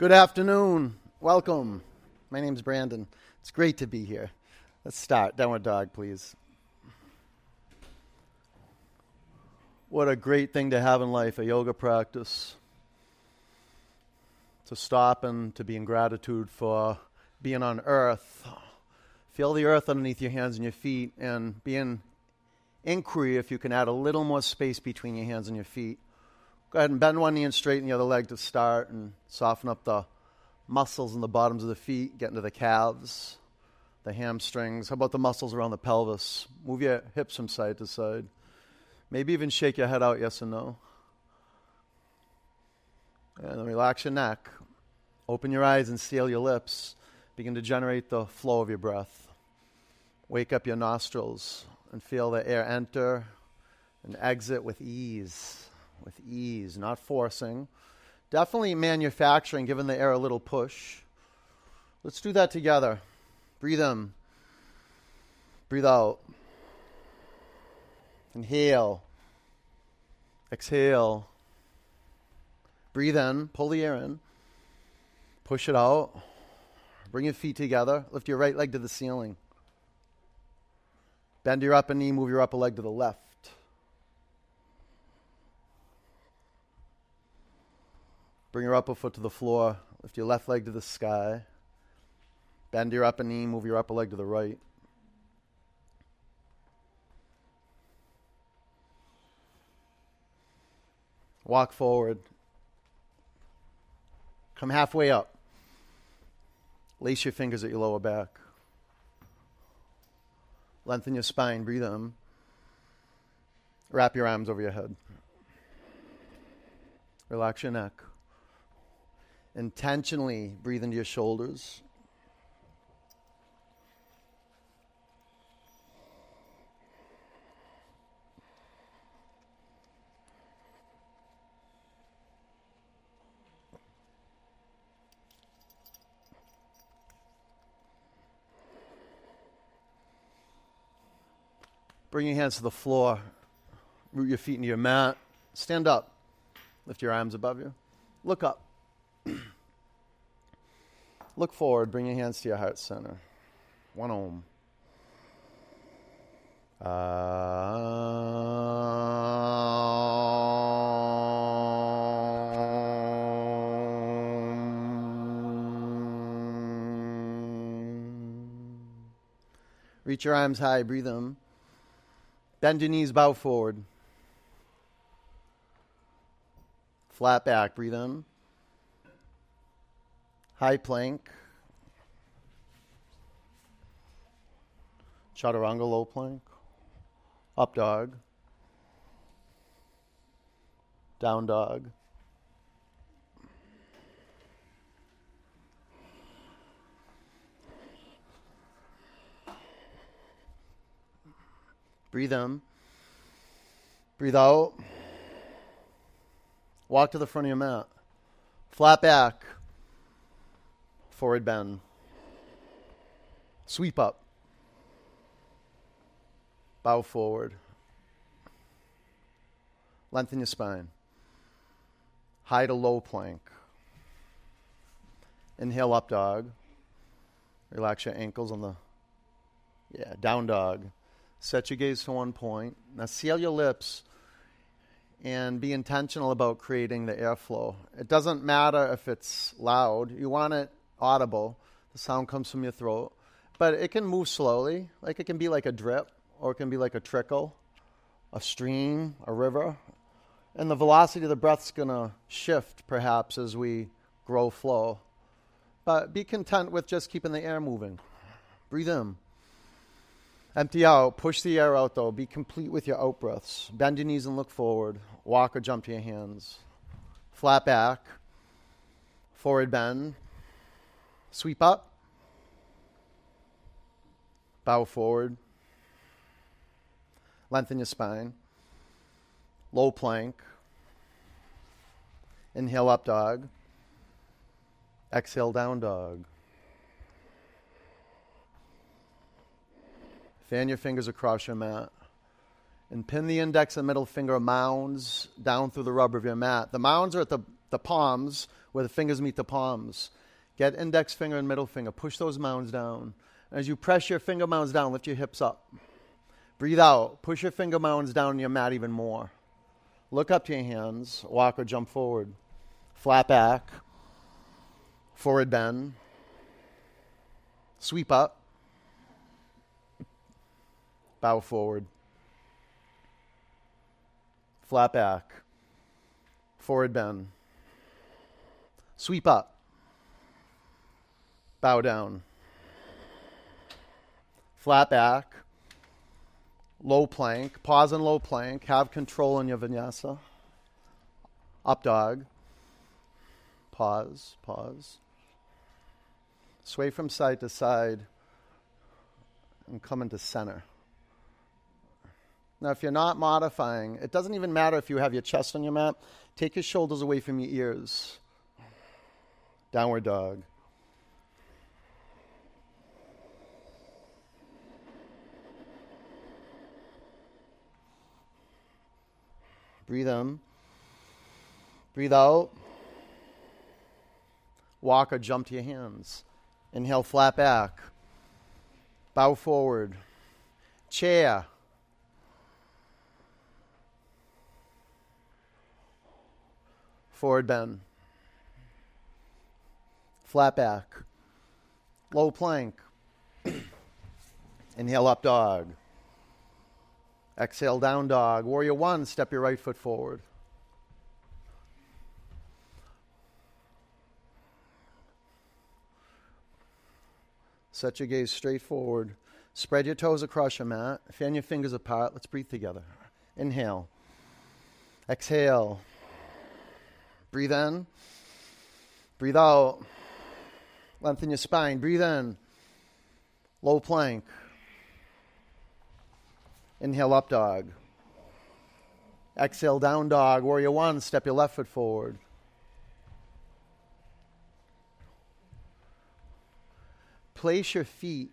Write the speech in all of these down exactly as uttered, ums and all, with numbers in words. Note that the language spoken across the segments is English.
Good afternoon. Welcome. My name's Brandon. It's great to be here. Let's start. Downward dog, please. What a great thing to have in life, a yoga practice. To stop and to be in gratitude for being on earth. Feel the earth underneath your hands and your feet, and be in inquiry if you can add a little more space between your hands and your feet. Go ahead and bend one knee and straighten the other leg to start, and soften up the muscles in the bottoms of the feet, get into the calves, the hamstrings. How about the muscles around the pelvis? Move your hips from side to side. Maybe even shake your head out, yes or no. And then relax your neck. Open your eyes and seal your lips. Begin to generate the flow of your breath. Wake up your nostrils and feel the air enter and exit with ease. With ease, not forcing. Definitely manufacturing, giving the air a little push. Let's do that together. Breathe in. Breathe out. Inhale. Exhale. Breathe in. Pull the air in. Push it out. Bring your feet together. Lift your right leg to the ceiling. Bend your upper knee. Move your upper leg to the left. Bring your upper foot to the floor. Lift your left leg to the sky. Bend your upper knee. Move your upper leg to the right. Walk forward. Come halfway up. Lace your fingers at your lower back. Lengthen your spine. Breathe in. Wrap your arms over your head. Relax your neck. Intentionally breathe into your shoulders. Bring your hands to the floor. Root your feet into your mat. Stand up. Lift your arms above you. Look up. Look forward. Bring your hands to your heart center. One ohm. Um. Reach your arms high. Breathe in. Bend your knees. Bow forward. Flat back. Breathe in. High plank, chaturanga low plank, up dog, down dog. Breathe in, breathe out, walk to the front of your mat, flat back. Forward bend. Sweep up. Bow forward. Lengthen your spine. High to low plank. Inhale up dog. Relax your ankles on the yeah, down dog. Set your gaze to one point. Now seal your lips and be intentional about creating the airflow. It doesn't matter if it's loud. You want it audible, the sound comes from your throat, but it can move slowly. Like it can be like a drip, or it can be like a trickle, a stream, a river, and the velocity of the breath's gonna shift perhaps as we grow flow. But be content with just keeping the air moving. Breathe in, empty out, push the air out though. Be complete with your out breaths. Bend your knees and look forward. Walk or jump to your hands. Flat back, forward bend. Sweep up, bow forward, lengthen your spine, low plank, inhale up dog, exhale down dog. Fan your fingers across your mat and pin the index and middle finger mounds down through the rubber of your mat. The mounds are at the the palms, where the fingers meet the palms. Get index finger and middle finger. Push those mounds down. As you press your finger mounds down, lift your hips up. Breathe out. Push your finger mounds down your mat even more. Look up to your hands. Walk or jump forward. Flat back. Forward bend. Sweep up. Bow forward. Flat back. Forward bend. Sweep up. Bow down. Flat back. Low plank. Pause in low plank. Have control in your vinyasa. Up dog. Pause. Pause. Sway from side to side and come into center. Now, if you're not modifying, it doesn't even matter if you have your chest on your mat. Take your shoulders away from your ears. Downward dog. Breathe in. Breathe out. Walk or jump to your hands. Inhale, flat back. Bow forward. Chair. Forward bend. Flat back. Low plank. Inhale, up dog. Exhale, down dog. Warrior one, step your right foot forward. Set your gaze straight forward. Spread your toes across your mat. Fan your fingers apart. Let's breathe together. Inhale. Exhale. Breathe in. Breathe out. Lengthen your spine. Breathe in. Low plank. Inhale, up dog. Exhale, down dog. Warrior one, step your left foot forward. Place your feet.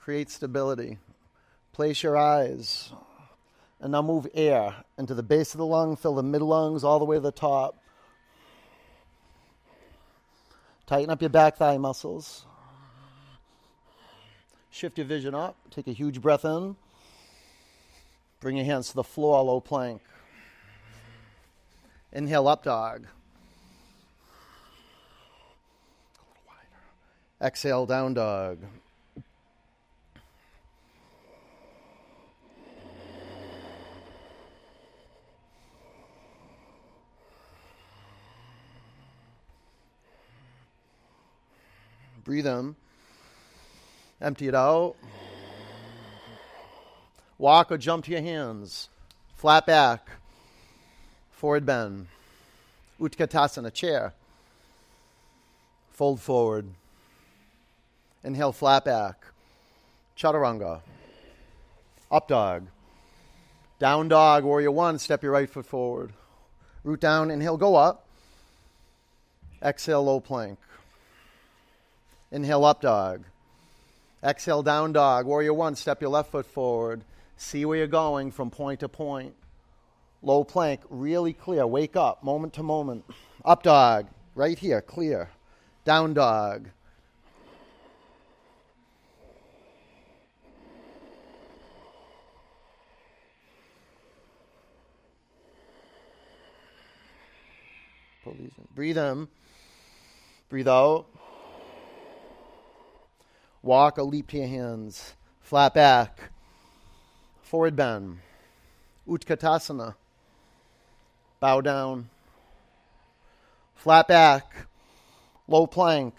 Create stability. Place your eyes. And now move air into the base of the lung, fill the mid-lungs all the way to the top. Tighten up your back thigh muscles. Shift your vision up. Take a huge breath in. Bring your hands to the floor, low plank. Inhale, up dog. Exhale, down dog. Breathe in. Empty it out. Walk or jump to your hands. Flat back. Forward bend. Utkatasana, chair. Fold forward. Inhale, flat back. Chaturanga. Up dog. Down dog, warrior one, step your right foot forward. Root down, inhale, go up. Exhale, low plank. Inhale, up dog. Exhale, down dog. Warrior one, step your left foot forward. See where you're going from point to point. Low plank, really clear. Wake up, moment to moment. Up dog, right here, clear. Down dog. Breathe in. Breathe out. Walk or leap to your hands. Flat back. Forward bend. Utkatasana. Bow down. Flat back. Low plank.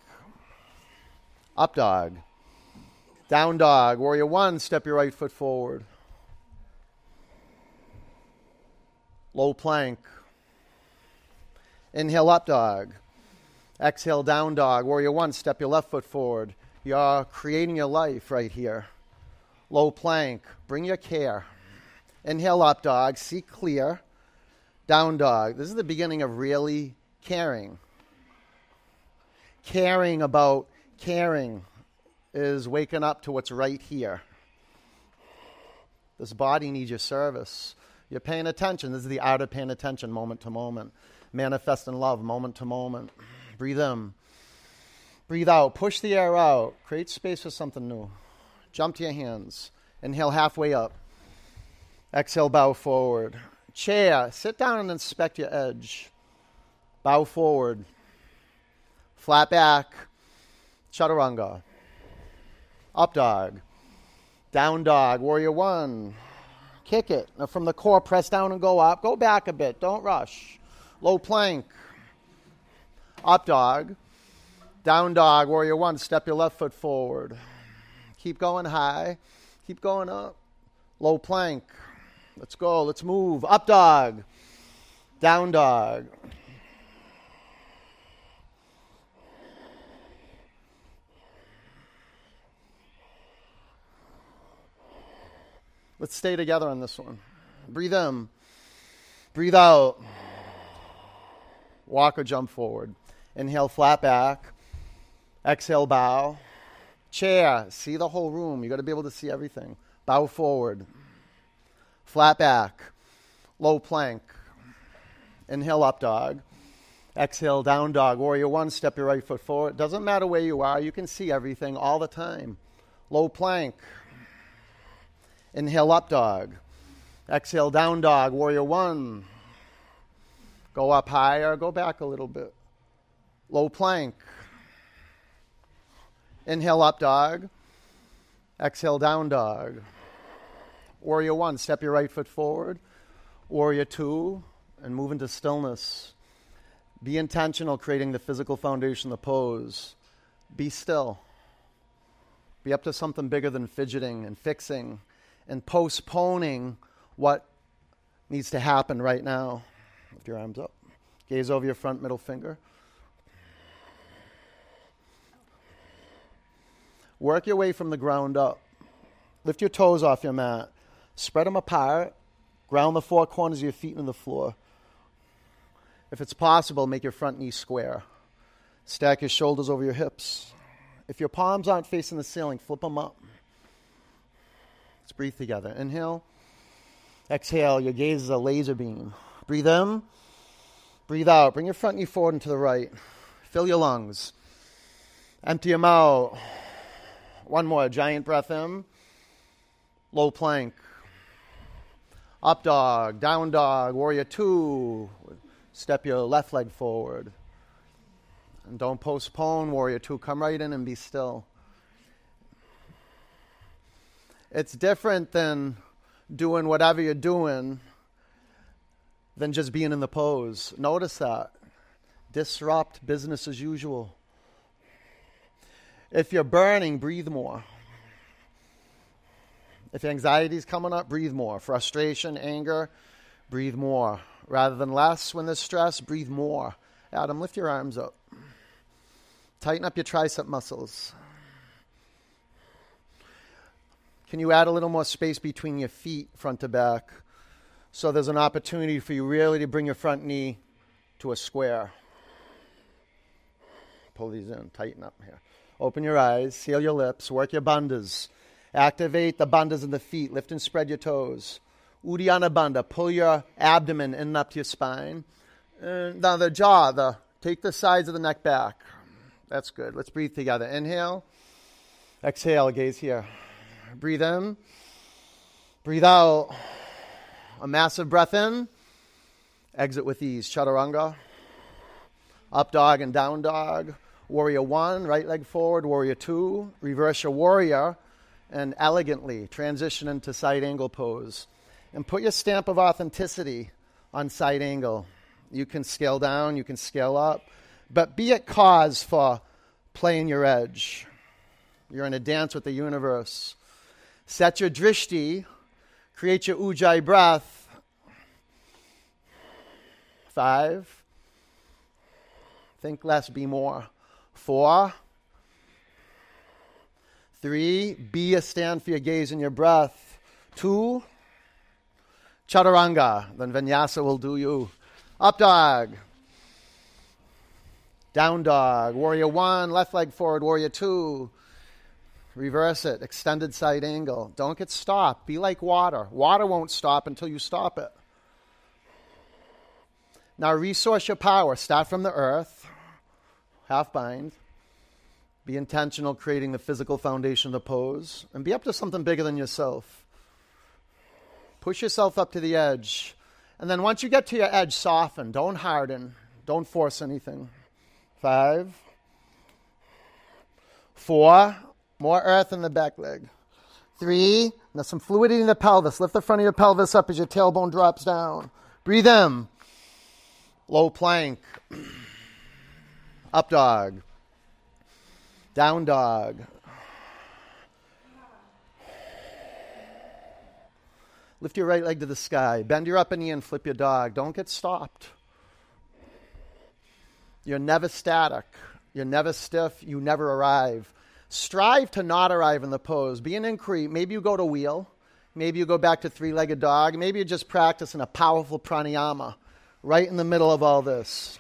Up dog. Down dog. Warrior one, step your right foot forward. Low plank. Inhale, up dog. Exhale, down dog. Warrior one, step your left foot forward. You're creating your life right here. Low plank. Bring your care. Inhale, up dog. See clear. Down dog. This is the beginning of really caring. Caring about caring is waking up to what's right here. This body needs your service. You're paying attention. This is the art of paying attention, moment to moment. Manifest in love, moment to moment. Breathe in. Breathe out. Push the air out. Create space for something new. Jump to your hands. Inhale halfway up. Exhale, bow forward. Chair. Sit down and inspect your edge. Bow forward. Flat back. Chaturanga. Up dog. Down dog. Warrior one. Kick it. Now from the core, press down and go up. Go back a bit. Don't rush. Low plank. Up dog. Down dog. Warrior one. Step your left foot forward. Keep going high. Keep going up. Low plank. Let's go. Let's move. Up dog. Down dog. Let's stay together on this one. Breathe in. Breathe out. Walk or jump forward. Inhale, flat back. Exhale, bow. Chair. See the whole room. You got to be able to see everything. Bow forward. Flat back. Low plank. Inhale, up dog. Exhale, down dog. Warrior one, step your right foot forward. Doesn't matter where you are. You can see everything all the time. Low plank. Inhale, up dog. Exhale, down dog. Warrior one. Go up higher. Go back a little bit. Low plank. Inhale, up dog. Exhale, down dog. Warrior one. Step your right foot forward. Warrior two. And move into stillness. Be intentional, creating the physical foundation, the pose. Be still. Be up to something bigger than fidgeting and fixing and postponing what needs to happen right now. Lift your arms up. Gaze over your front middle finger. Work your way from the ground up. Lift your toes off your mat. Spread them apart. Ground the four corners of your feet into the floor. If it's possible, make your front knee square. Stack your shoulders over your hips. If your palms aren't facing the ceiling, flip them up. Let's breathe together. Inhale. Exhale. Your gaze is a laser beam. Breathe in. Breathe out. Bring your front knee forward and to the right. Fill your lungs. Empty them out. One more. Giant breath in. Low plank. Up dog. Down dog. Warrior two. Step your left leg forward. And don't postpone, warrior two. Come right in and be still. It's different than doing whatever you're doing than just being in the pose. Notice that. Disrupt business as usual. If you're burning, breathe more. If anxiety's coming up, breathe more. Frustration, anger, breathe more. Rather than less when there's stress, breathe more. Adam, lift your arms up. Tighten up your tricep muscles. Can you add a little more space between your feet, front to back, so there's an opportunity for you really to bring your front knee to a square? Pull these in, tighten up here. Open your eyes, seal your lips, work your bandhas. Activate the bandhas in the feet, lift and spread your toes. Uddiyana bandha, pull your abdomen in and up to your spine. And now the jaw, the take the sides of the neck back. That's good. Let's breathe together. Inhale, exhale, gaze here. Breathe in, breathe out. A massive breath in, exit with ease. Chaturanga, up dog and down dog. Warrior one, right leg forward. Warrior two, reverse your warrior and elegantly transition into side angle pose. And put your stamp of authenticity on side angle. You can scale down, you can scale up, but be at cause for playing your edge. You're in a dance with the universe. Set your drishti, create your ujjayi breath. Five. Think less, be more. Four. Three. Be a stand for your gaze and your breath. Two. Chaturanga. Then vinyasa will do you. Up dog. Down dog. Warrior one. Left leg forward. Warrior two. reverse it, extended side angle. Don't get stopped. Be like water. Water won't stop until you stop it. Now resource your power. Start from the earth, half bind. Be intentional, creating the physical foundation of the pose, and be up to something bigger than yourself. Push yourself up to the edge. And then once you get to your edge, soften. Don't harden. Don't force anything. Five. Four. More earth in the back leg. Three. Now some fluidity in the pelvis. Lift the front of your pelvis up as your tailbone drops down. Breathe in. Low plank. Up dog. Down dog. Lift your right leg to the sky. Bend your upper knee and flip your dog. Don't get stopped. You're never static. You're never stiff. You never arrive. Strive to not arrive in the pose. Be an inquiry. Maybe you go to wheel. Maybe you go back to three-legged dog. Maybe you're just practicing a powerful pranayama right in the middle of all this.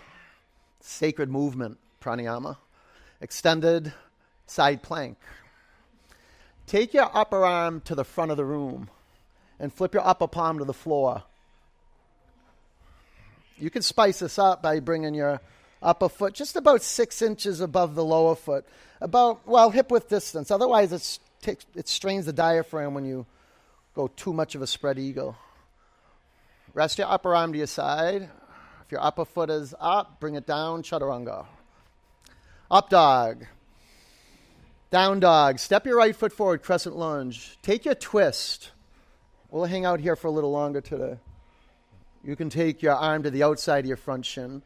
Sacred movement, pranayama. Extended side plank. Take your upper arm to the front of the room and flip your upper palm to the floor. You can spice this up by bringing your upper foot just about six inches above the lower foot, about, well, hip-width distance. Otherwise, it's t- it strains the diaphragm when you go too much of a spread eagle. Rest your upper arm to your side. If your upper foot is up, bring it down, chaturanga. Up dog. Down dog. Step your right foot forward, crescent lunge. Take your twist. We'll hang out here for a little longer today. You can take your arm to the outside of your front shin.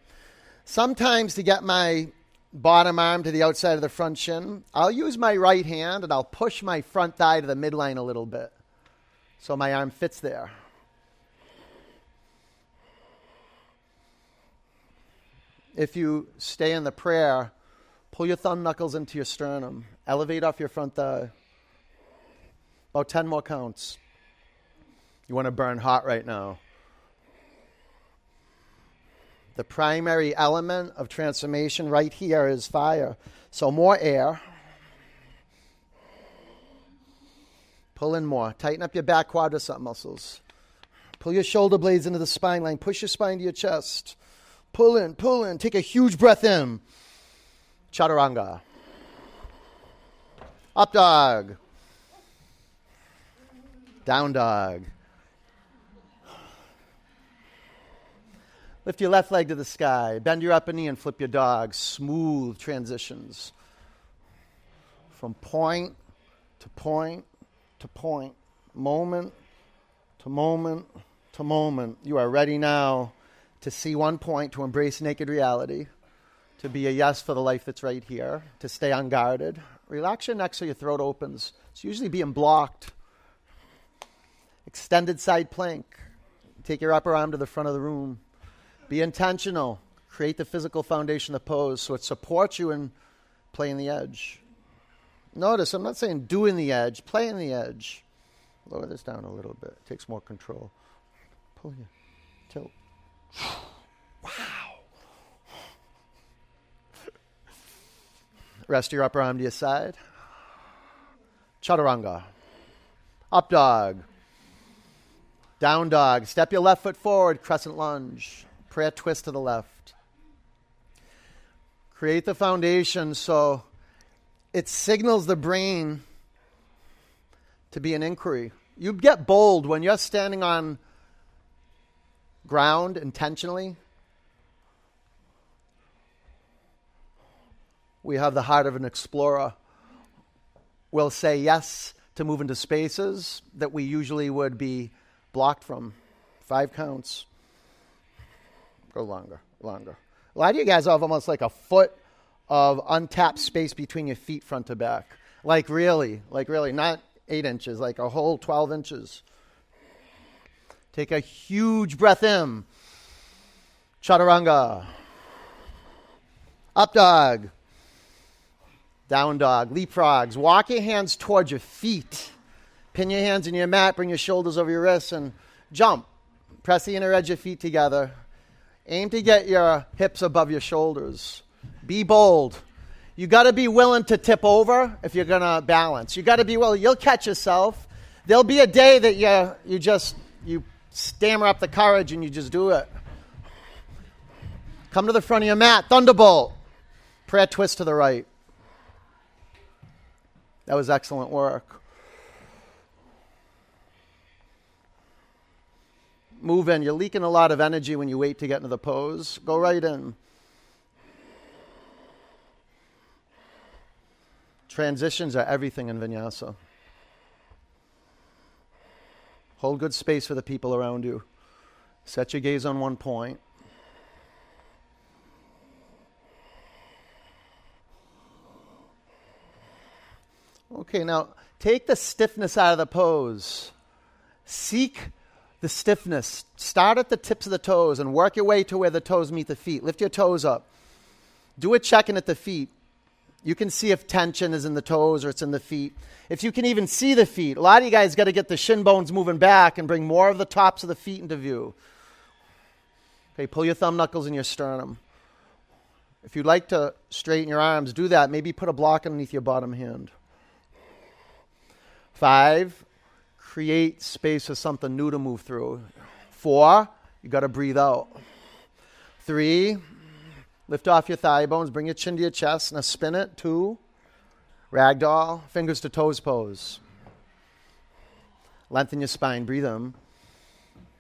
Sometimes to get my bottom arm to the outside of the front shin, I'll use my right hand and I'll push my front thigh to the midline a little bit so my arm fits there. If you stay in the prayer, pull your thumb knuckles into your sternum. Elevate off your front thigh. About ten more counts. You want to burn hot right now. The primary element of transformation right here is fire. So more air. Pull in more. Tighten up your back quadricep muscles. Pull your shoulder blades into the spine line. Push your spine to your chest. Pull in, pull in. Take a huge breath in. Chaturanga. Up dog. Down dog. Lift your left leg to the sky. Bend your upper knee and flip your dog. Smooth transitions. From point to point to point. Moment to moment to moment. You are ready now to see one point, to embrace naked reality. To be a yes for the life that's right here, to stay unguarded. Relax your neck so your throat opens. It's usually being blocked. Extended side plank. Take your upper arm to the front of the room. Be intentional. Create the physical foundation of the pose so it supports you in playing the edge. Notice, I'm not saying doing the edge, playing the edge. Lower this down a little bit. It takes more control. Pull here. Tilt. Wow. Rest your upper arm to your side. Chaturanga. Up dog. Down dog. Step your left foot forward. Crescent lunge. Prayer twist to the left. Create the foundation so it signals the brain to be an inquiry. You get bold when you're standing on ground intentionally. We have the heart of an explorer. We'll say yes to move into spaces that we usually would be blocked from. Five counts. Go longer, longer. A lot of you guys have almost like a foot of untapped space between your feet front to back. Like really, like really, not eight inches, like a whole twelve inches. Take a huge breath in. Chaturanga. Up dog. Down dog, leapfrogs. Walk your hands towards your feet. Pin your hands in your mat, bring your shoulders over your wrists, and jump. Press the inner edge of your feet together. Aim to get your hips above your shoulders. Be bold. You got to be willing to tip over if you're going to balance. You got to be willing. You'll catch yourself. There'll be a day that you you just you stammer up the courage and you just do it. Come to the front of your mat. Thunderbolt. Prayer twist to the right. That was excellent work. Move in. You're leaking a lot of energy when you wait to get into the pose. Go right in. Transitions are everything in vinyasa. Hold good space for the people around you. Set your gaze on one point. Okay, now take the stiffness out of the pose. Seek the stiffness. Start at the tips of the toes and work your way to where the toes meet the feet. Lift your toes up. Do a check-in at the feet. You can see if tension is in the toes or it's in the feet. If you can even see the feet. A lot of you guys got to get the shin bones moving back and bring more of the tops of the feet into view. Okay, pull your thumb knuckles in your sternum. If you'd like to straighten your arms, do that. Maybe put a block underneath your bottom hand. Five, create space for something new to move through. Four, you got to breathe out. Three, lift off your thigh bones, bring your chin to your chest, now spin it. Two, ragdoll, fingers to toes pose. Lengthen your spine, breathe in.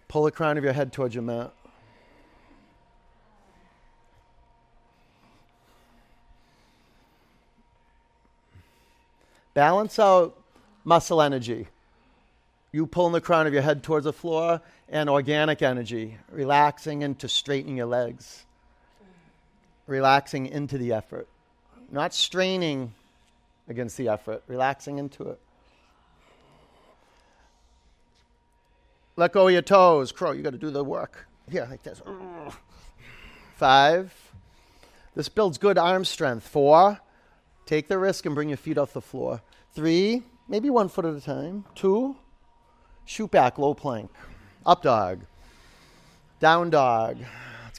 Pull the crown of your head towards your mat. Balance out muscle energy. You pulling the crown of your head towards the floor, and organic energy, relaxing into straightening your legs. Relaxing into the effort. Not straining against the effort. Relaxing into it. Let go of your toes. Crow, you got to do the work. Here, like this. Five. This builds good arm strength. Four. Take the risk and bring your feet off the floor. Three. Maybe one foot at a time. Two. Shoot back, low plank. Up dog. Down dog.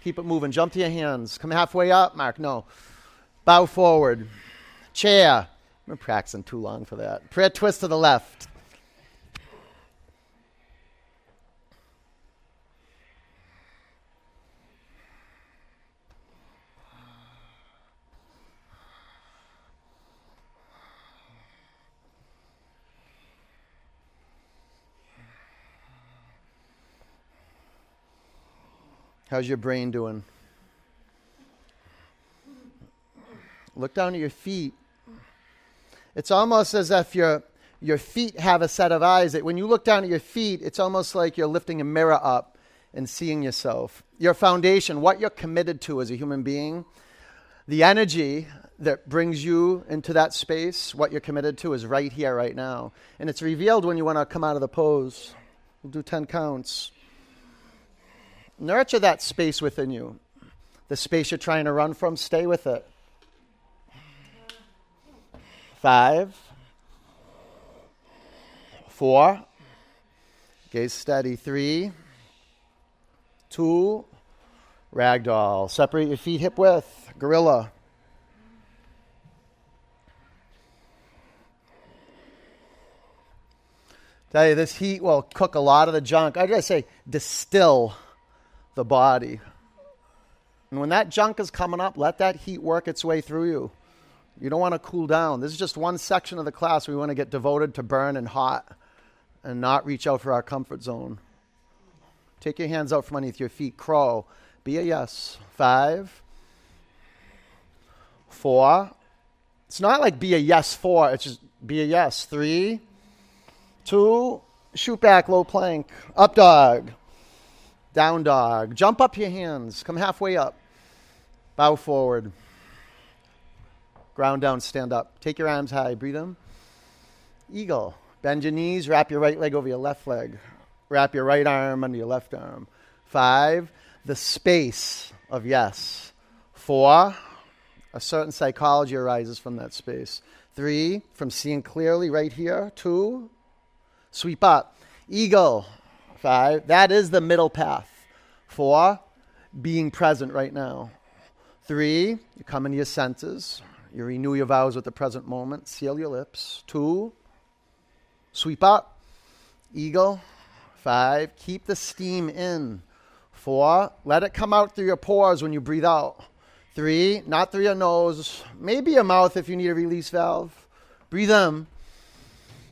Keep it moving. Jump to your hands. Come halfway up, Mark. No. Bow forward. Chair. I've been practicing too long for that. Prayer twist to the left. How's your brain doing? Look down at your feet. It's almost as if your your feet have a set of eyes. That when you look down at your feet, it's almost like you're lifting a mirror up and seeing yourself. Your foundation, what you're committed to as a human being, the energy that brings you into that space, what you're committed to is right here, right now. And it's revealed when you want to come out of the pose. We'll do ten counts. Nurture that space within you. The space you're trying to run from, stay with it. Five. Four. Gaze steady. Three. Two. Ragdoll. Separate your feet hip width. Gorilla. Tell you, this heat will cook a lot of the junk. I gotta say, distill the body. And when that junk is coming up, let that heat work its way through you. You don't want to cool down. This is just one section of the class we want to get devoted to burn and hot and not reach out for our comfort zone. Take your hands out from underneath your feet. Crow. Be a yes. Five. Four. It's not like be a yes four. It's just be a yes. Three. Two. Shoot back. Low plank. Up dog. Down dog. Jump up your hands. Come halfway up. Bow forward. Ground down. Stand up. Take your arms high. Breathe in. Eagle. Bend your knees. Wrap your right leg over your left leg. Wrap your right arm under your left arm. Five. The space of yes. Four. A certain psychology arises from that space. Three. From seeing clearly right here. Two. Sweep up. Eagle. Five, that is the middle path. Four, being present right now. Three, you come into your senses. You renew your vows at the present moment. Seal your lips. Two, sweep up. Eagle. Five, keep the steam in. Four, let it come out through your pores when you breathe out. Three, not through your nose. Maybe your mouth if you need a release valve. Breathe in.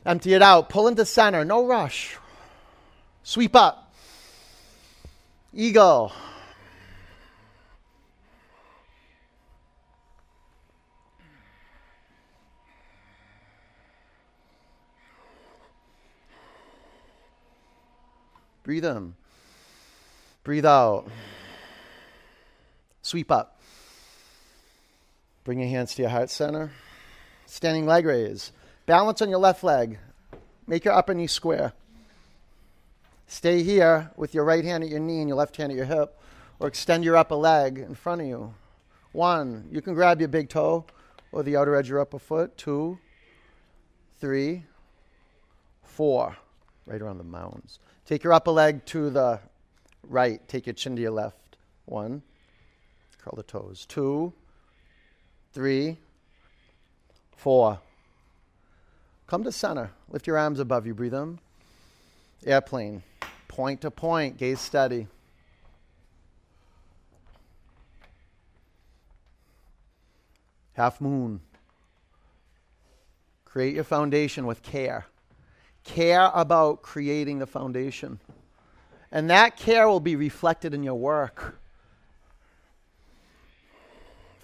Empty it out. Pull into center. No rush. Sweep up. Eagle. Breathe in. Breathe out. Sweep up. Bring your hands to your heart center. Standing leg raise. Balance on your left leg. Make your upper knee square. Stay here with your right hand at your knee and your left hand at your hip, or extend your upper leg in front of you. One, you can grab your big toe or the outer edge of your upper foot. Two, three, four. Right around the mounds. Take your upper leg to the right. Take your chin to your left. One. Curl the toes. Two. Three. Four. Come to center. Lift your arms above you. Breathe in. Airplane. Point to point. Gaze steady. Half moon. Create your foundation with care. Care about creating the foundation. And that care will be reflected in your work.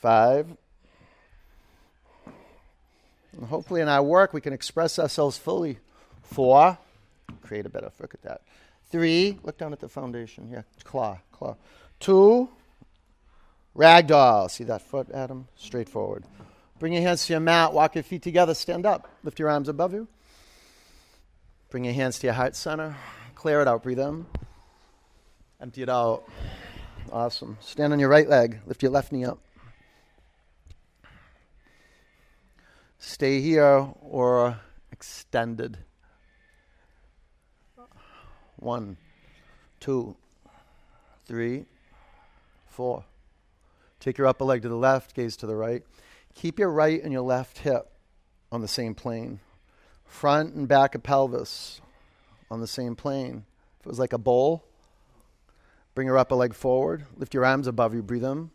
Five. And hopefully in our work we can express ourselves fully. Four. Create a better look at that. Three. Look down at the foundation here. Claw, claw. Two. Ragdoll. See that foot, Adam? Straight forward. Bring your hands to your mat. Walk your feet together. Stand up. Lift your arms above you. Bring your hands to your heart center. Clear it out. Breathe in. Empty it out. Awesome. Stand on your right leg. Lift your left knee up. Stay here or extended. One, two, three, four. Take your upper leg to the left. Gaze to the right. Keep your right and your left hip on the same plane. Front and back of pelvis on the same plane. If it was like a bowl, bring your upper leg forward. Lift your arms above you. Breathe in.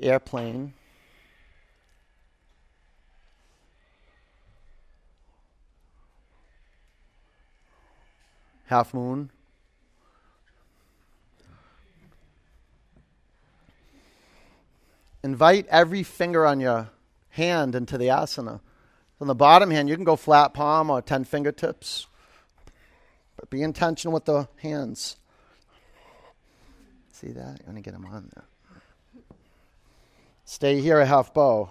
Airplane. Half moon. Invite every finger on your hand into the asana. On the bottom hand, you can go flat palm or ten fingertips. But be intentional with the hands. See that? I'm going to get them on there. Stay here a half bow.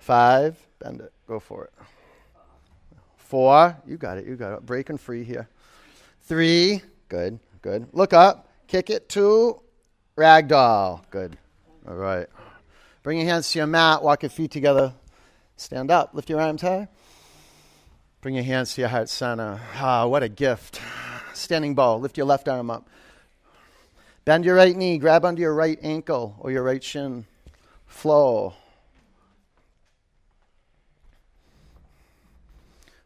Five. Bend it. Go for it. Four. You got it. You got it. Breaking free here. Three. Good. Good. Look up. Kick it. Two. Ragdoll. Good. All right. Bring your hands to your mat. Walk your feet together. Stand up. Lift your arms high. Bring your hands to your heart center. Ah, what a gift. Standing bow. Lift your left arm up. Bend your right knee. Grab onto your right ankle or your right shin. Flow.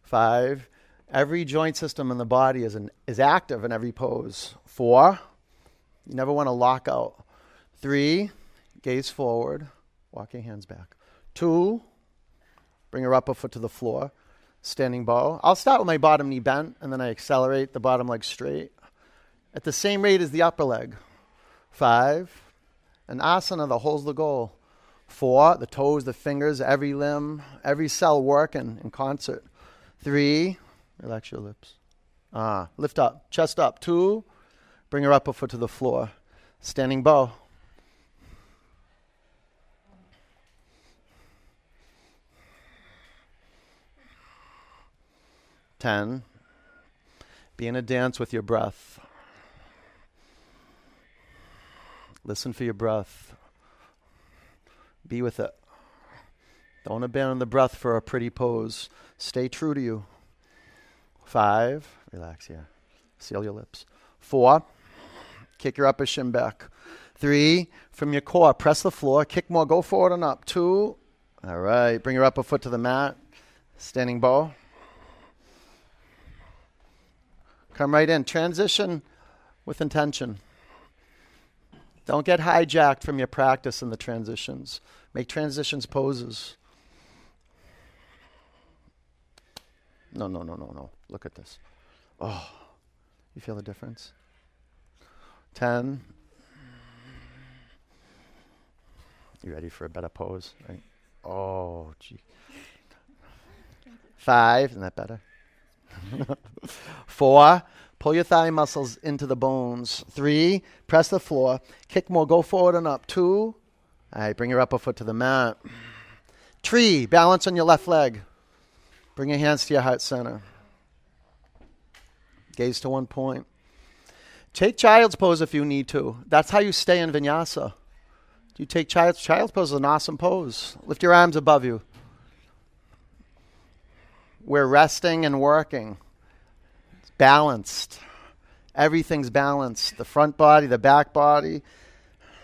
Five. Every joint system in the body is, an, is active in every pose. Four. You never want to lock out. Three. Gaze forward. Walk your hands back. Two, bring your upper foot to the floor. Standing bow. I'll start with my bottom knee bent, and then I accelerate the bottom leg straight at the same rate as the upper leg. Five, an asana that holds the goal. Four, the toes, the fingers, every limb, every cell working in concert. Three, relax your lips. Ah, lift up, chest up. Two, bring your upper foot to the floor. Standing bow. ten. Be in a dance with your breath. Listen for your breath. Be with it. Don't abandon the breath for a pretty pose. Stay true to you. five. Relax here. Seal your lips. four. Kick your upper shin back. Three, from your core, press the floor. Kick more, go forward and up. Two, all right. Bring your upper foot to the mat. Standing bow. Come right in. Transition with intention. Don't get hijacked from your practice in the transitions. Make transitions poses. No, no, no, no, no. Look at this. Oh, you feel the difference? ten. You ready for a better pose? Right? Oh, gee. five. Isn't that better? four. Pull your thigh muscles into the bones. three. Press the floor. Kick more. Go forward and up. two. All right. Bring your upper foot to the mat. Tree. Balance on your left leg. Bring your hands to your heart center. Gaze to one point. Take child's pose if you need to. That's how you stay in vinyasa. You take child's, child's pose is an awesome pose. Lift your arms above you. We're resting and working. It's balanced. Everything's balanced. The front body, the back body,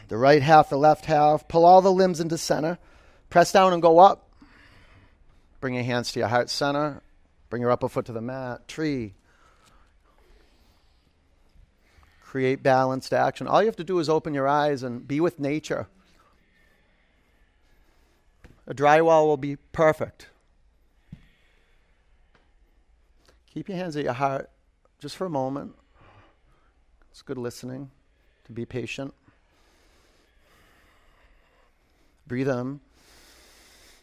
the right half, the left half. Pull all the limbs into center. Press down and go up. Bring your hands to your heart center. Bring your upper foot to the mat. Tree. Create balanced action. All you have to do is open your eyes and be with nature. A drywall will be perfect. Keep your hands at your heart just for a moment. It's good listening to be patient. Breathe in.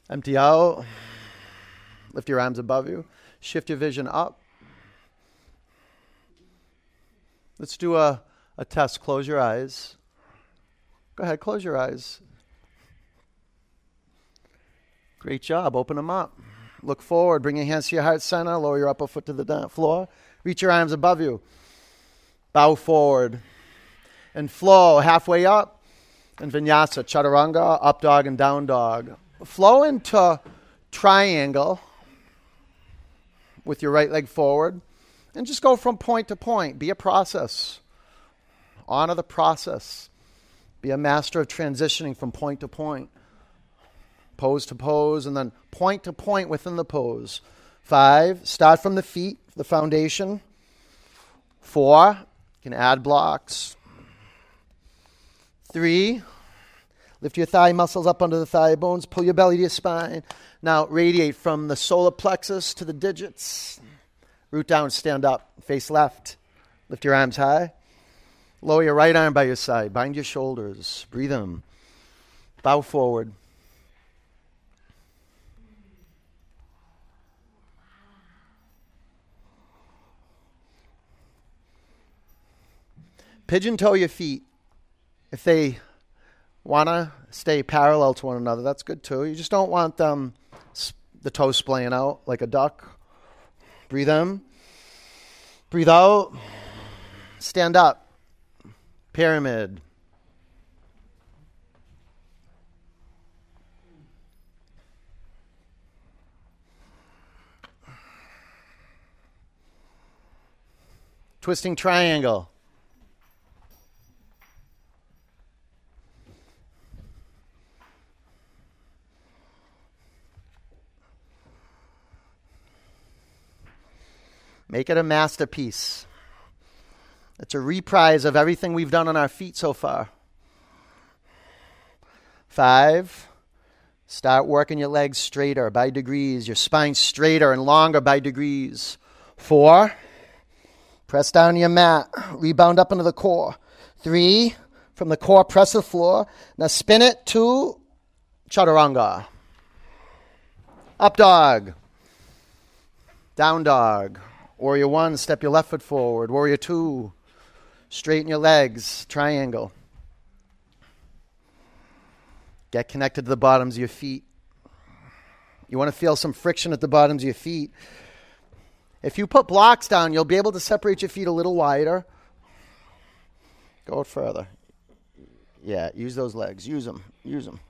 Empty out. Lift your arms above you. Shift your vision up. Let's do a, a test. Close your eyes. Go ahead, close your eyes. Great job. Open them up. Look forward. Bring your hands to your heart center. Lower your upper foot to the floor. Reach your arms above you. Bow forward. And flow halfway up. And vinyasa, chaturanga, up dog and down dog. Flow into triangle with your right leg forward, and just go from point to point. Be a process. Honor the process. Be a master of transitioning from point to point, pose to pose, and then point to point within the pose. Five, start from the feet, the foundation. Four, you can add blocks. Three, lift your thigh muscles up under the thigh bones. Pull your belly to your spine. Now radiate from the solar plexus to the digits. Root down, stand up. Face left. Lift your arms high. Lower your right arm by your side. Bind your shoulders. Breathe in. Bow forward. Pigeon toe your feet. If they want to stay parallel to one another, that's good too. You just don't want them, the toes splaying out like a duck. Breathe in. Breathe out. Stand up. Pyramid. Twisting triangle. Make it a masterpiece. It's a reprise of everything we've done on our feet so far. Five, start working your legs straighter by degrees, your spine straighter and longer by degrees. Four, press down your mat, rebound up into the core. Three, from the core, press the floor. Now spin it to chaturanga. Up dog. Down dog. Warrior one, step your left foot forward. Warrior two, straighten your legs, triangle. Get connected to the bottoms of your feet. You want to feel some friction at the bottoms of your feet. If you put blocks down, you'll be able to separate your feet a little wider. Go further. Yeah, use those legs. Use them. Use them.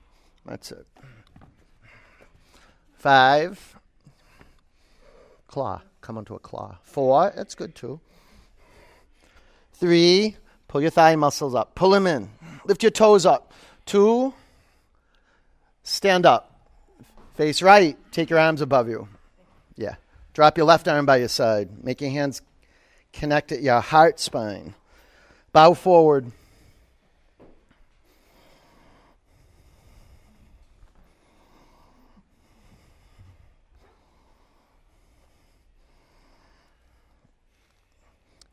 That's it. Five. Claw. Come onto a claw. Four, that's good too. Three, Pull your thigh muscles up. Pull them in. Lift your toes up. Two. Stand up. Face right. Take your arms above you. Yeah. Drop your left arm by your side. Make your hands connect at your heart spine. Bow forward.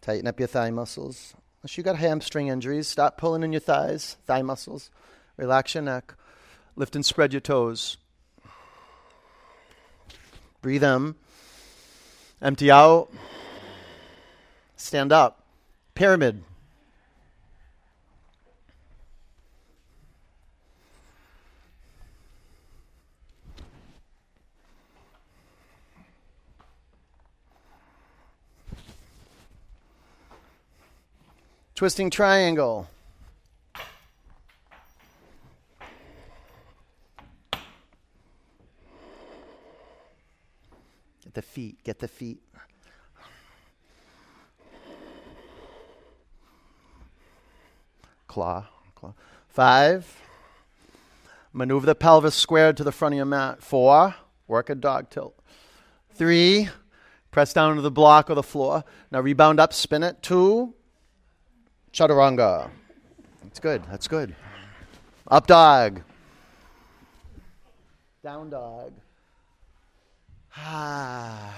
Tighten up your thigh muscles. Unless you got hamstring injuries, stop pulling in your thighs, thigh muscles. Relax your neck. Lift and spread your toes. Breathe in. Empty out. Stand up. Pyramid. Twisting triangle. Get the feet, get the feet. Claw, claw. Five. Maneuver the pelvis squared to the front of your mat. Four. Work a dog tilt. Three. Press down to the block or the floor. Now rebound up, spin it. Two. Chaturanga. That's good. That's good. Up dog. Down dog. Ah.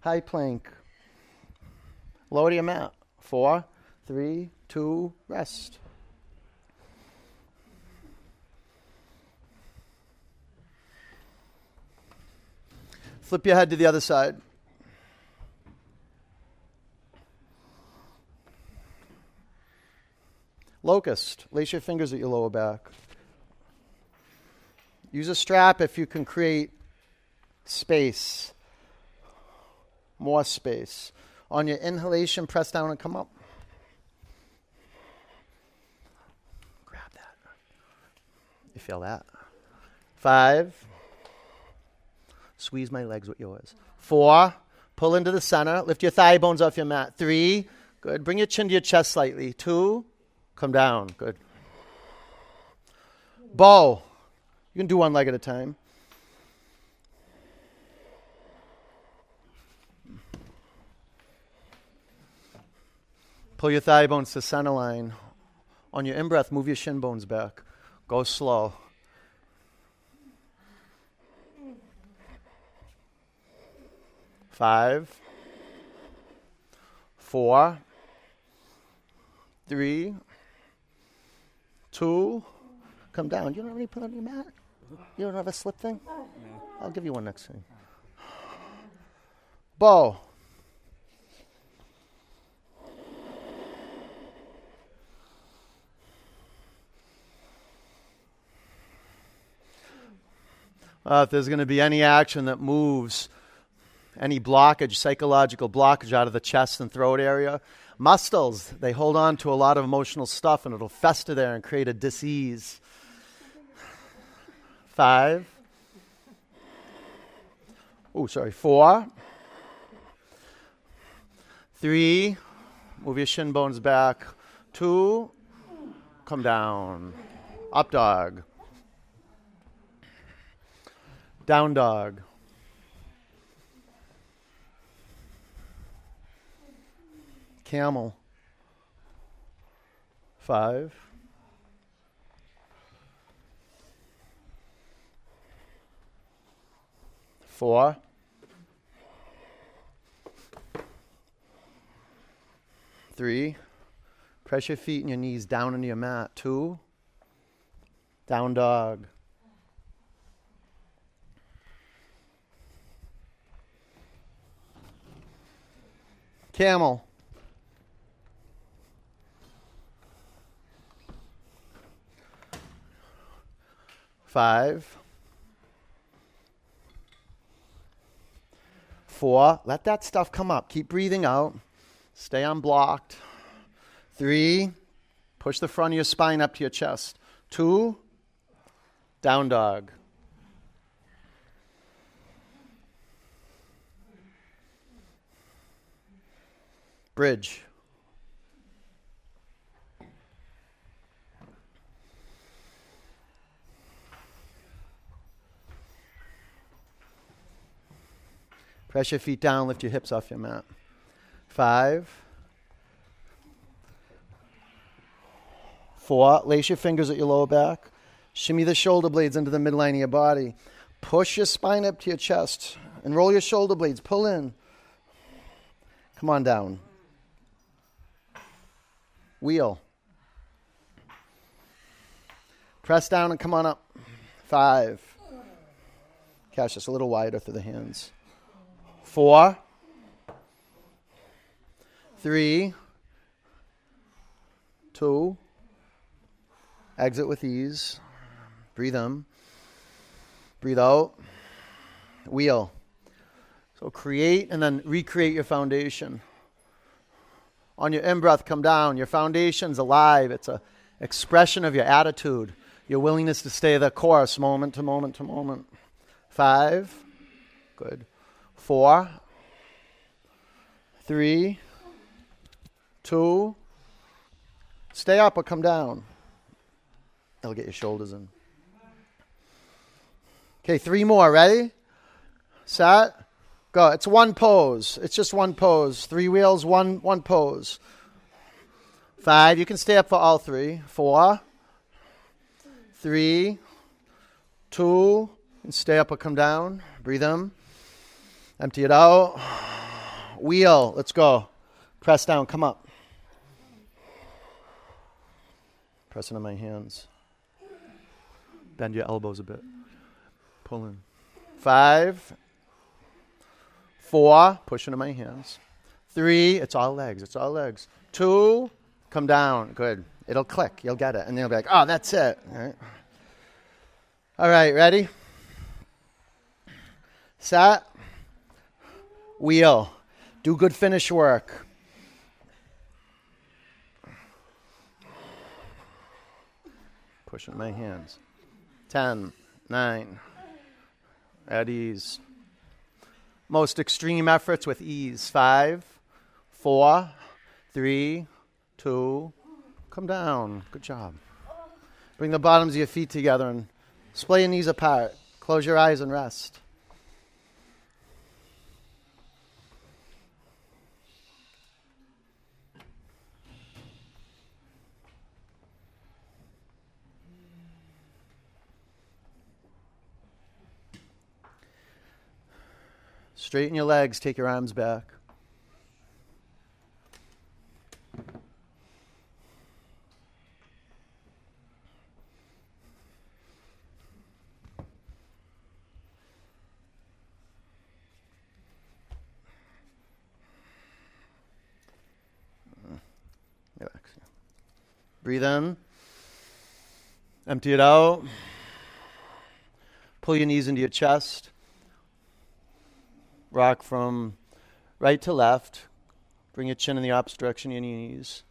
High plank. Lower to your mat. Four, three, two, rest. Flip your head to the other side. Locust. Lace your fingers at your lower back. Use a strap if you can create space. More space. On your inhalation, press down and come up. Grab that. You feel that? Five. Squeeze my legs with yours. Four. Pull into the center. Lift your thigh bones off your mat. Three. Good. Bring your chin to your chest slightly. Two. Come down. Good. Bow. You can do one leg at a time. Pull your thigh bones to center line. On your in-breath, move your shin bones back. Go slow. Five. Four. Three. Two, come down. You don't have any put on your mat? You don't have a slip thing? No. I'll give you one next time. Bow. Uh, if there's going to be any action that moves, any blockage, psychological blockage out of the chest and throat area, muscles, they hold on to a lot of emotional stuff and it'll fester there and create a disease. Five. Oh, sorry. Four. Three. Move your shin bones back. Two. Come down. Up dog. Down dog. Camel. Five. Four. Three. Press your feet and your knees down into your mat. Two. Down dog. Camel. Five. Four. Let that stuff come up. Keep breathing out. Stay unblocked. Three. Push the front of your spine up to your chest. Two. Down dog. Bridge. Press your feet down, lift your hips off your mat. Five. Four, lace your fingers at your lower back. Shimmy the shoulder blades into the midline of your body. Push your spine up to your chest and roll your shoulder blades. Pull in. Come on down. Wheel. Press down and come on up. Five. Catch this a little wider through the hands. Four. Three. Two. Exit with ease. Breathe in. Breathe out. Wheel. So create and then recreate your foundation. On your in-breath, come down. Your foundation's alive. It's an expression of your attitude, your willingness to stay the course moment to moment to moment. Five. Good. Four. Three. Two. Stay up or come down. That'll get your shoulders in. Okay, three more. Ready? Set. Go. It's one pose. It's just one pose. Three wheels, one one pose. Five. You can stay up for all three. Four. Three. Two. And stay up or come down. Breathe in. Empty it out. Wheel. Let's go. Press down. Come up. Press into my hands. Bend your elbows a bit. Pull in. Five. Four. Push into my hands. Three. It's all legs. It's all legs. Two. Come down. Good. It'll click. You'll get it. And they'll be like, oh, that's it. All right. All right. Ready? Set. Wheel. Do good finish work. Push into my hands. Ten, nine, at ease. Most extreme efforts with ease. Five, four, three, two, come down. Good job. Bring the bottoms of your feet together and splay your knees apart. Close your eyes and rest. Straighten your legs, take your arms back. Relax. Breathe in. Empty it out. Pull your knees into your chest. Rock from right to left. Bring your chin in the opposite direction of your knees.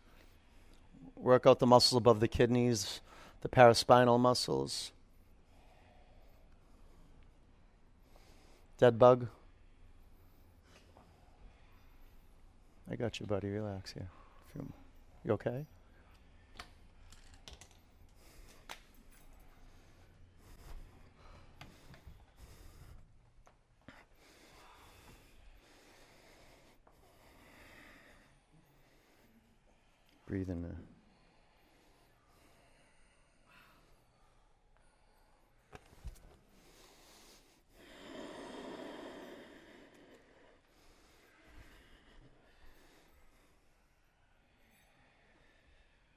Work out the muscles above the kidneys, the paraspinal muscles. Dead bug. I got you, buddy. Relax here. You okay? Breathe in there.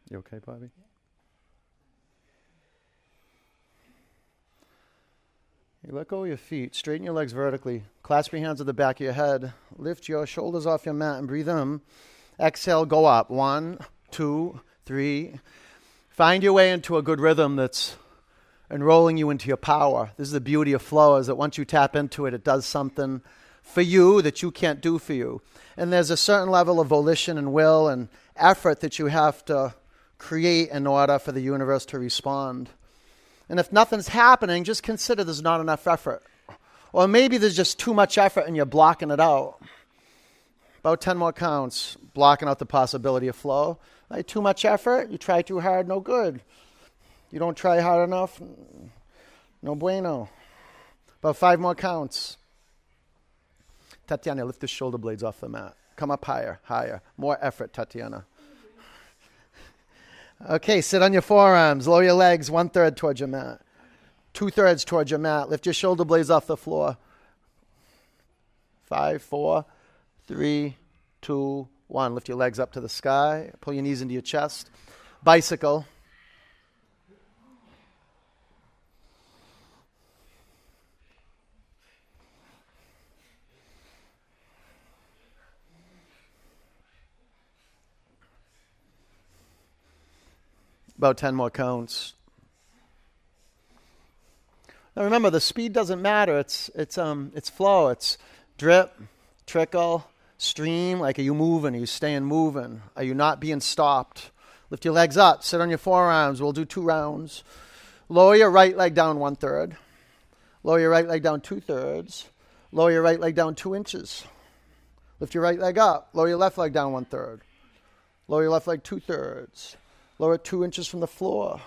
You okay, Bobby? You let go of your feet. Straighten your legs vertically. Clasp your hands at the back of your head. Lift your shoulders off your mat and breathe in. Exhale, go up. One. Two, three. Find your way into a good rhythm that's enrolling you into your power. This is the beauty of flow, is that once you tap into it, it does something for you that you can't do for you. And there's a certain level of volition and will and effort that you have to create in order for the universe to respond. And if nothing's happening, just consider there's not enough effort. Or maybe there's just too much effort and you're blocking it out. About ten more counts, blocking out the possibility of flow. Like too much effort, you try too hard, no good. You don't try hard enough, no bueno. About five more counts. Tatiana, lift the shoulder blades off the mat. Come up higher, higher. More effort, Tatiana. Okay, sit on your forearms. Lower your legs one-third towards your mat. Two-thirds towards your mat. Lift your shoulder blades off the floor. Five, four, three, two, one. Lift your legs up to the sky. Pull your knees into your chest. Bicycle. About ten more counts. Now remember, the speed doesn't matter. It's it's um it's flow. It's drip, trickle, stream. Like, are you moving? Are you staying moving? Are you not being stopped? Lift your legs up. Sit on your forearms. We'll do two rounds. Lower your right leg down one third. Lower your right leg down two thirds. Lower your right leg down two inches. Lift your right leg up. Lower your left leg down one third. Lower your left leg two thirds. Lower it two inches from the floor.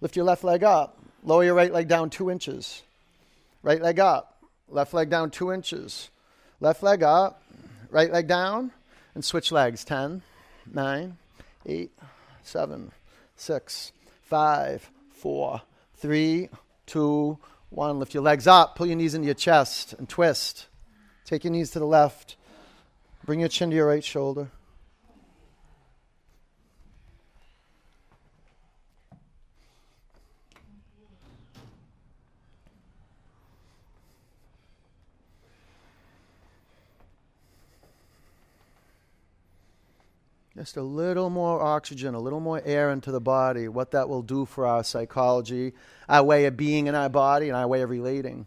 Lift your left leg up. Lower your right leg down two inches. Right leg up. Left leg down two inches. Left leg up. Right leg down. And switch legs. ten, nine, eight, seven, six, five, four, three, two, one. Lift your legs up. Pull your knees into your chest and twist. Take your knees to the left. Bring your chin to your right shoulder. Just a little more oxygen, a little more air into the body, what that will do for our psychology, our way of being in our body, and our way of relating.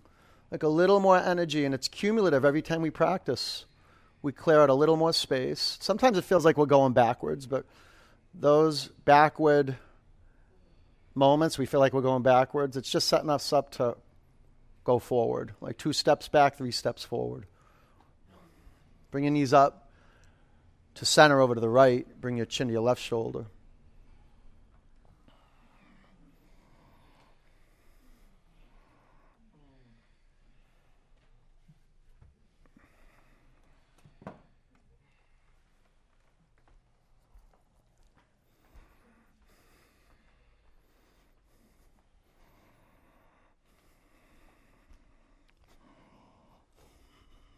Like a little more energy, and it's cumulative every time we practice. We clear out a little more space. Sometimes it feels like we're going backwards, but those backward moments, we feel like we're going backwards. It's just setting us up to go forward, like two steps back, three steps forward. Bring your knees up. To center over to the right, bring your chin to your left shoulder.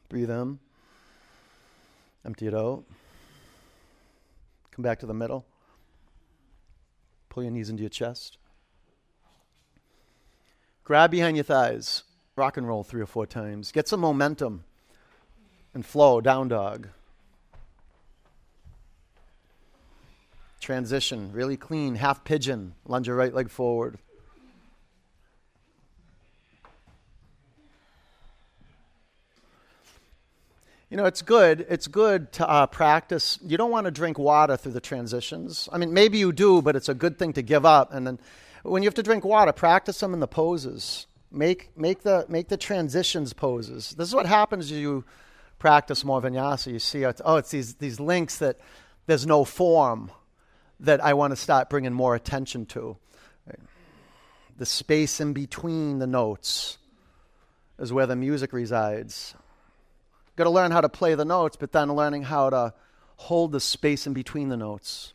Breathe in. Empty it out. Come back to the middle. Pull your knees into your chest. Grab behind your thighs. Rock and roll three or four times. Get some momentum and flow, down dog. Transition, really clean, half pigeon. Lunge your right leg forward. You know, it's good. It's good to uh, practice. You don't want to drink water through the transitions. I mean, maybe you do, but it's a good thing to give up. And then when you have to drink water, practice them in the poses. Make make the make the transitions poses. This is what happens if you practice more vinyasa. You see, it's, oh, it's these, these links that there's no form that I want to start bringing more attention to. The space in between the notes is where the music resides. Got to learn how to play the notes, but then learning how to hold the space in between the notes.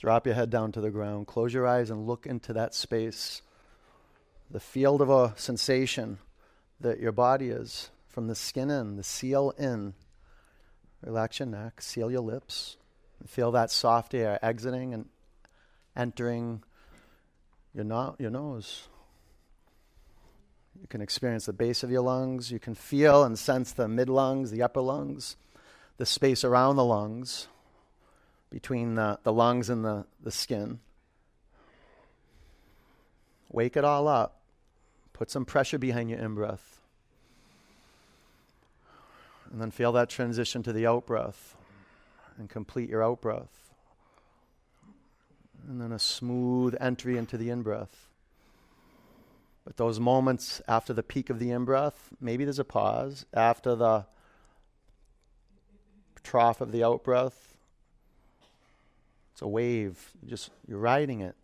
Drop your head down to the ground. Close your eyes and look into that space, the field of a sensation that your body is, from the skin in, the seal in. Relax your neck, seal your lips, and feel that soft air exiting and entering your, no- your nose. You can experience the base of your lungs. You can feel and sense the mid-lungs, the upper lungs, the space around the lungs, between the, the lungs and the, the skin. Wake it all up. Put some pressure behind your in-breath. And then feel that transition to the out-breath and complete your out-breath. And then a smooth entry into the in-breath. But those moments after the peak of the in-breath, maybe there's a pause. After the trough of the out-breath, it's a wave. You just, you're riding it.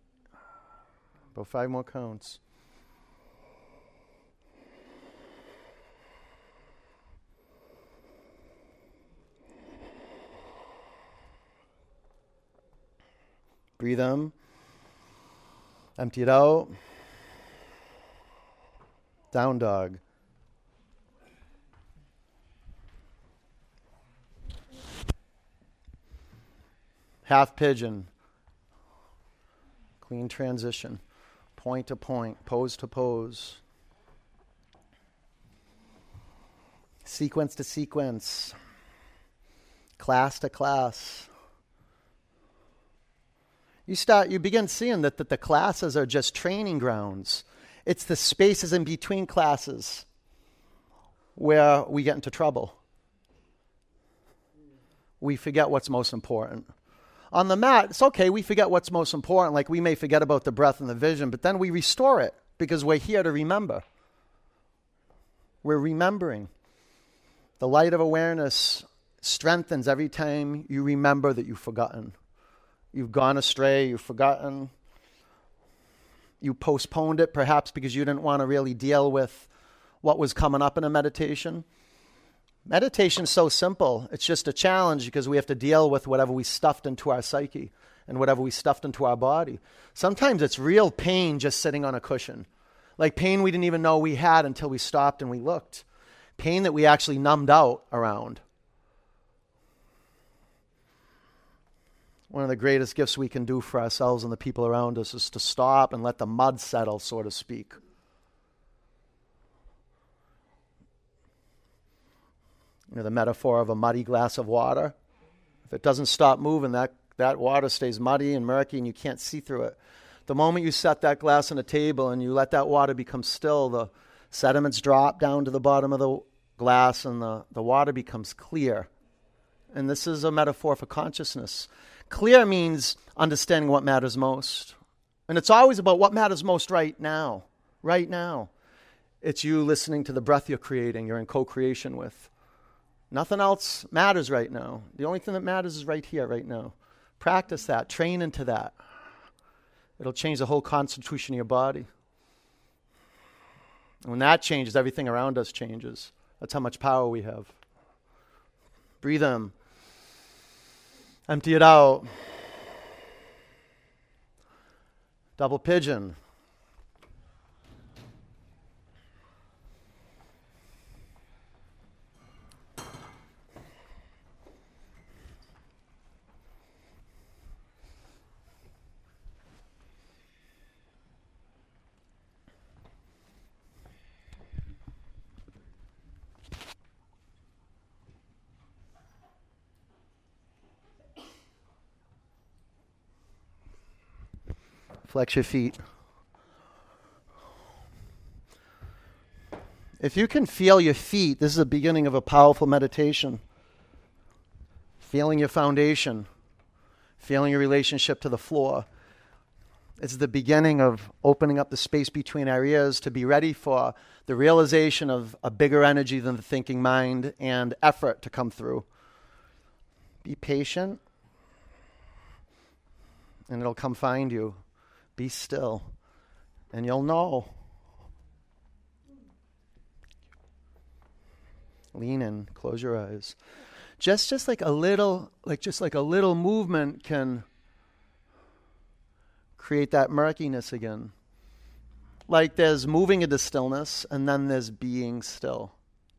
About five more counts. Breathe in. Empty it out. Down dog. Half pigeon. Clean transition. Point to point. Pose to pose. Sequence to sequence. Class to class. You start, you begin seeing that, that the classes are just training grounds. It's the spaces in between classes where we get into trouble. We forget what's most important. On the mat, it's okay, we forget what's most important. Like we may forget about the breath and the vision, but then we restore it because we're here to remember. We're remembering. The light of awareness strengthens every time you remember that you've forgotten. You've gone astray, you've forgotten, you postponed it perhaps because you didn't want to really deal with what was coming up in a meditation. Meditation is so simple. It's just a challenge because we have to deal with whatever we stuffed into our psyche and whatever we stuffed into our body. Sometimes it's real pain just sitting on a cushion, like pain we didn't even know we had until we stopped and we looked, pain that we actually numbed out around. One of the greatest gifts we can do for ourselves and the people around us is to stop and let the mud settle, so to speak. You know, the metaphor of a muddy glass of water. If it doesn't stop moving, that, that water stays muddy and murky and you can't see through it. The moment you set that glass on a table and you let that water become still, the sediments drop down to the bottom of the glass and the, the water becomes clear. And this is a metaphor for consciousness. Clear means understanding what matters most. And it's always about what matters most right now. Right now. It's you listening to the breath you're creating, you're in co-creation with. Nothing else matters right now. The only thing that matters is right here, right now. Practice that. Train into that. It'll change the whole constitution of your body. And when that changes, everything around us changes. That's how much power we have. Breathe in. Empty it out. Double pigeon. Flex your feet. If you can feel your feet, this is the beginning of a powerful meditation. Feeling your foundation, feeling your relationship to the floor. It's the beginning of opening up the space between our ears to be ready for the realization of a bigger energy than the thinking mind and effort to come through. Be patient, and it'll come find you. Be still, and you'll know. Lean in, close your eyes. Just, just like a little, like just like a little movement can create that murkiness again. Like there's moving into stillness, and then there's being still,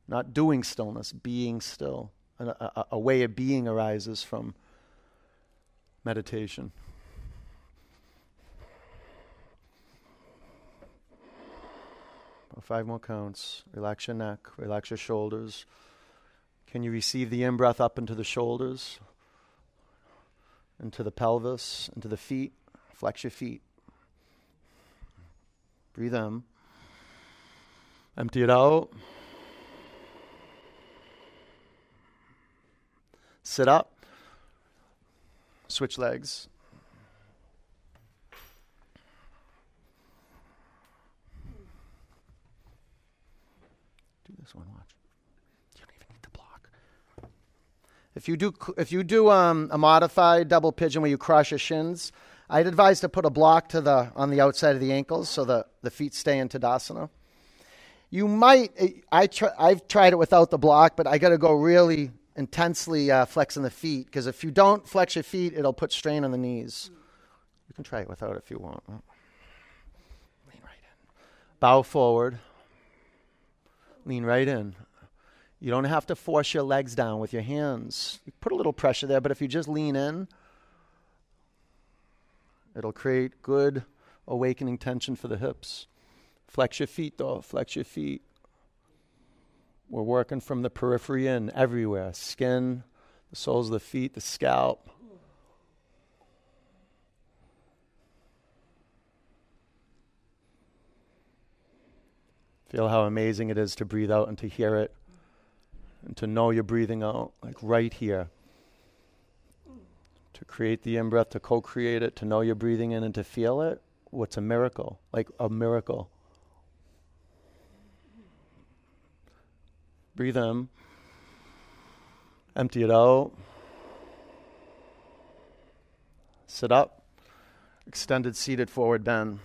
not doing stillness. Being still, a, a, a way of being arises from meditation. Five more counts. Relax your neck. Relax your shoulders. Can you receive the in-breath up into the shoulders, into the pelvis, into the feet? Flex your feet. Breathe in. Empty it out. Sit up. Switch legs. This one, watch. You don't even need the block. If you do, if you do um, a modified double pigeon where you cross your shins, I'd advise to put a block to the on the outside of the ankles so the, the feet stay in Tadasana. You might, I try, I've tried it without the block, but I got to go really intensely uh, flexing the feet, because if you don't flex your feet, it'll put strain on the knees. You can try it without if you want. Lean right in. Bow forward. Lean right in. You don't have to force your legs down with your hands. You put a little pressure there, but if you just lean in, it'll create good awakening tension for the hips. Flex your feet, though. Flex your feet. We're working from the periphery in, everywhere. Skin, the soles of the feet, the scalp. Feel how amazing it is to breathe out and to hear it, and to know you're breathing out, like right here. To create the in-breath, to co-create it, to know you're breathing in and to feel it, what's a miracle, like a miracle. Breathe in. Empty it out. Sit up. Extended seated forward bend.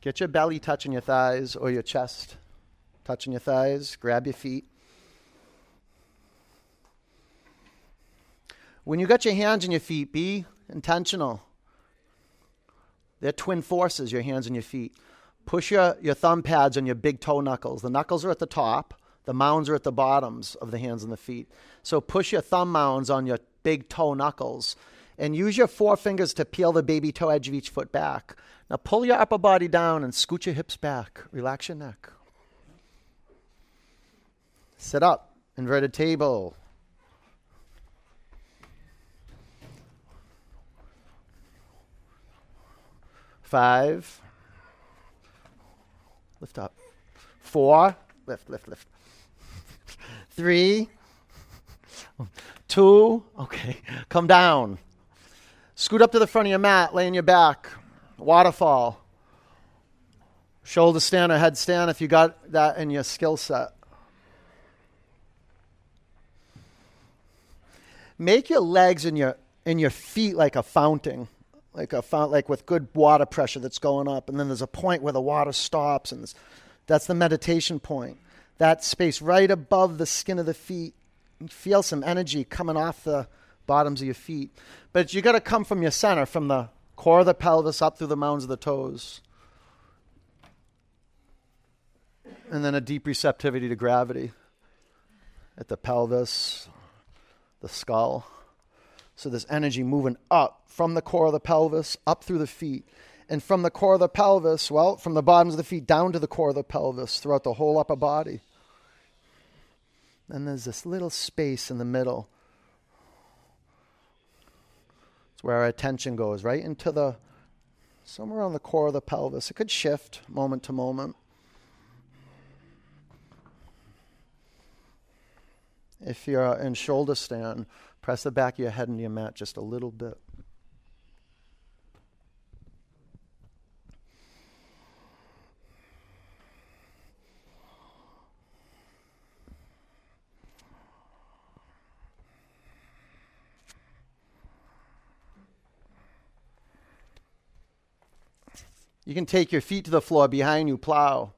Get your belly touching your thighs or your chest touching your thighs. Grab your feet. When you got your hands and your feet, be intentional. They're twin forces, your hands and your feet. Push your, your thumb pads on your big toe knuckles. The knuckles are at the top. The mounds are at the bottoms of the hands and the feet. So push your thumb mounds on your big toe knuckles. And use your four fingers to peel the baby toe edge of each foot back. Now pull your upper body down and scoot your hips back. Relax your neck. Sit up. Inverted table. Five. Lift up. Four. Lift, lift, lift. Three. Two. Okay. Come down. Scoot up to the front of your mat. Lay on your back. Waterfall. Shoulder stand or head stand if you got that in your skill set. Make your legs and your and your feet like a fountain. Like a fount, like with good water pressure that's going up, and then there's a point where the water stops, and that's the meditation point. That space right above the skin of the feet. You feel some energy coming off the bottoms of your feet, but you got to come from your center, from the core of the pelvis up through the mounds of the toes, and then a deep receptivity to gravity at the pelvis, the skull. So there's energy moving up from the core of the pelvis, up through the feet. And from the core of the pelvis, well, from the bottoms of the feet down to the core of the pelvis, throughout the whole upper body. And there's this little space in the middle. It's where our attention goes, right into the, somewhere on the core of the pelvis. It could shift moment to moment. If you're in shoulder stand, press the back of your head into your mat just a little bit. You can take your feet to the floor behind you, plow.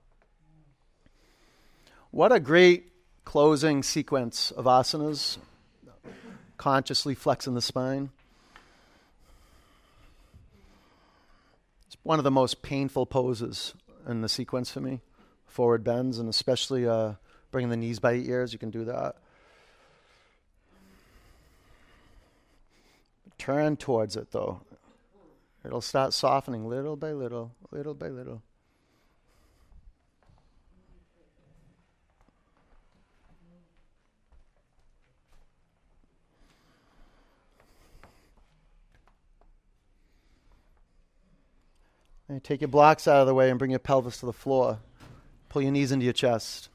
What a great closing sequence of asanas. Consciously flexing the spine. It's one of the most painful poses in the sequence for me. Forward bends, and especially uh, bringing the knees by the ears, you can do that. Turn towards it, though. It'll start softening little by little, little by little. And take your blocks out of the way and bring your pelvis to the floor. Pull your knees into your chest.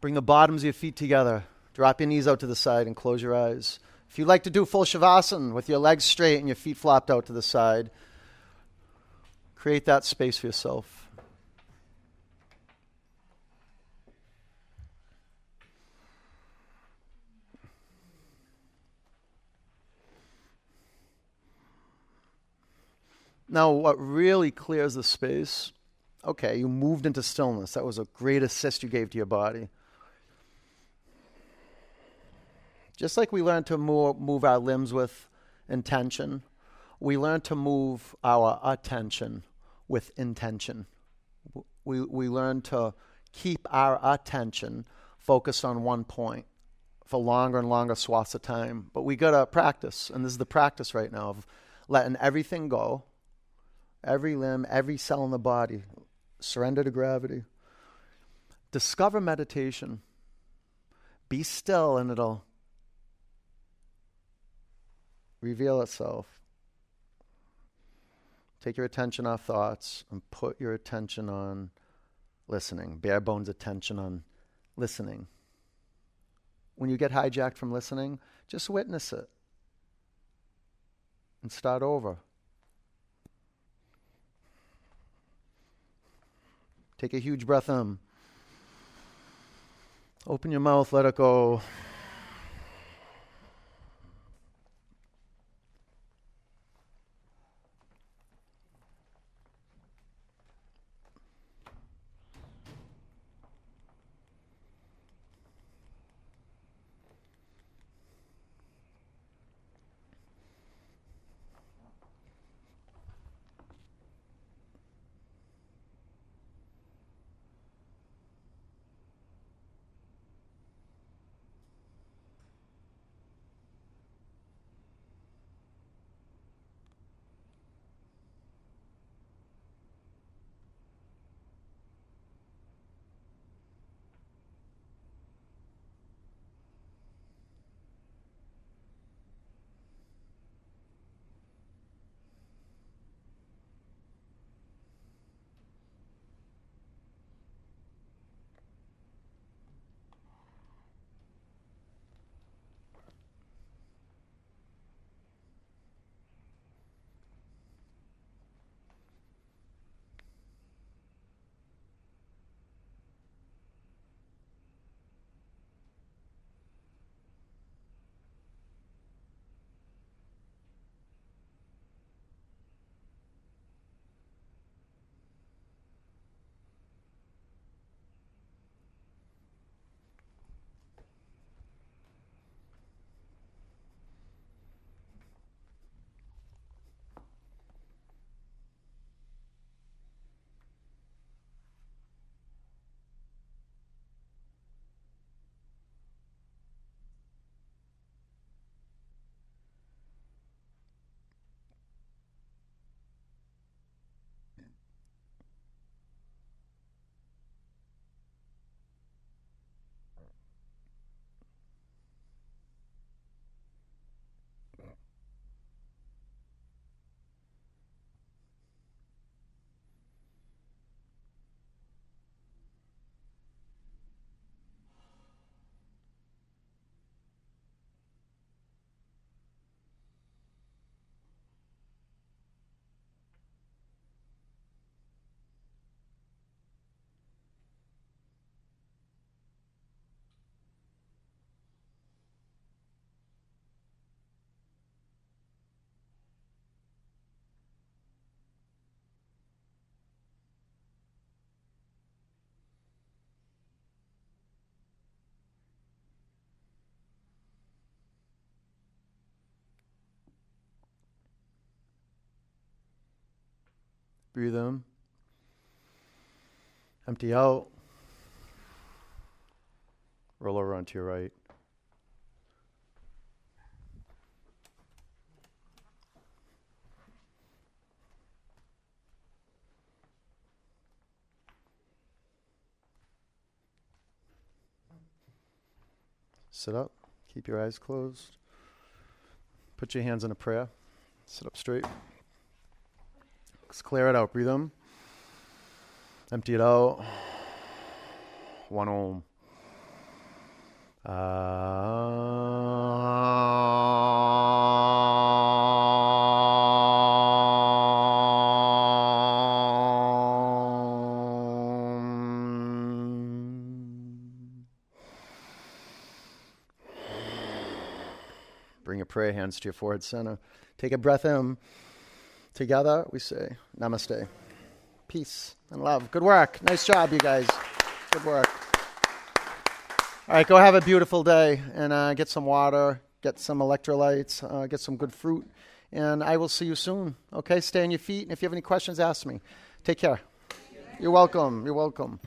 Bring the bottoms of your feet together. Drop your knees out to the side and close your eyes. If you like to do full shavasana with your legs straight and your feet flopped out to the side, create that space for yourself. Now, what really clears the space, okay, you moved into stillness. That was a great assist you gave to your body. Just like we learn to more, move our limbs with intention, we learn to move our attention with intention. We, we learn to keep our attention focused on one point for longer and longer swaths of time. But we got to practice, and this is the practice right now, of letting everything go, every limb, every cell in the body, surrender to gravity. Discover meditation. Be still and it'll reveal itself. Take your attention off thoughts and put your attention on listening. Bare bones attention on listening. When you get hijacked from listening, just witness it and start over. Take a huge breath in. Open your mouth, let it go. Breathe in. Empty out. Roll over onto your right. Sit up. Keep your eyes closed. Put your hands in a prayer. Sit up straight. Clear it out. Breathe in. Empty it out. One Om. Um. Bring your prayer hands to your forehead center. Take a breath in. Together we say namaste. Peace and love. Good work. Nice job, you guys. Good work. All right, go have a beautiful day and uh, get some water, get some electrolytes, uh, get some good fruit, and I will see you soon. Okay, stay on your feet, and if you have any questions, ask me. Take care. You're welcome. You're welcome.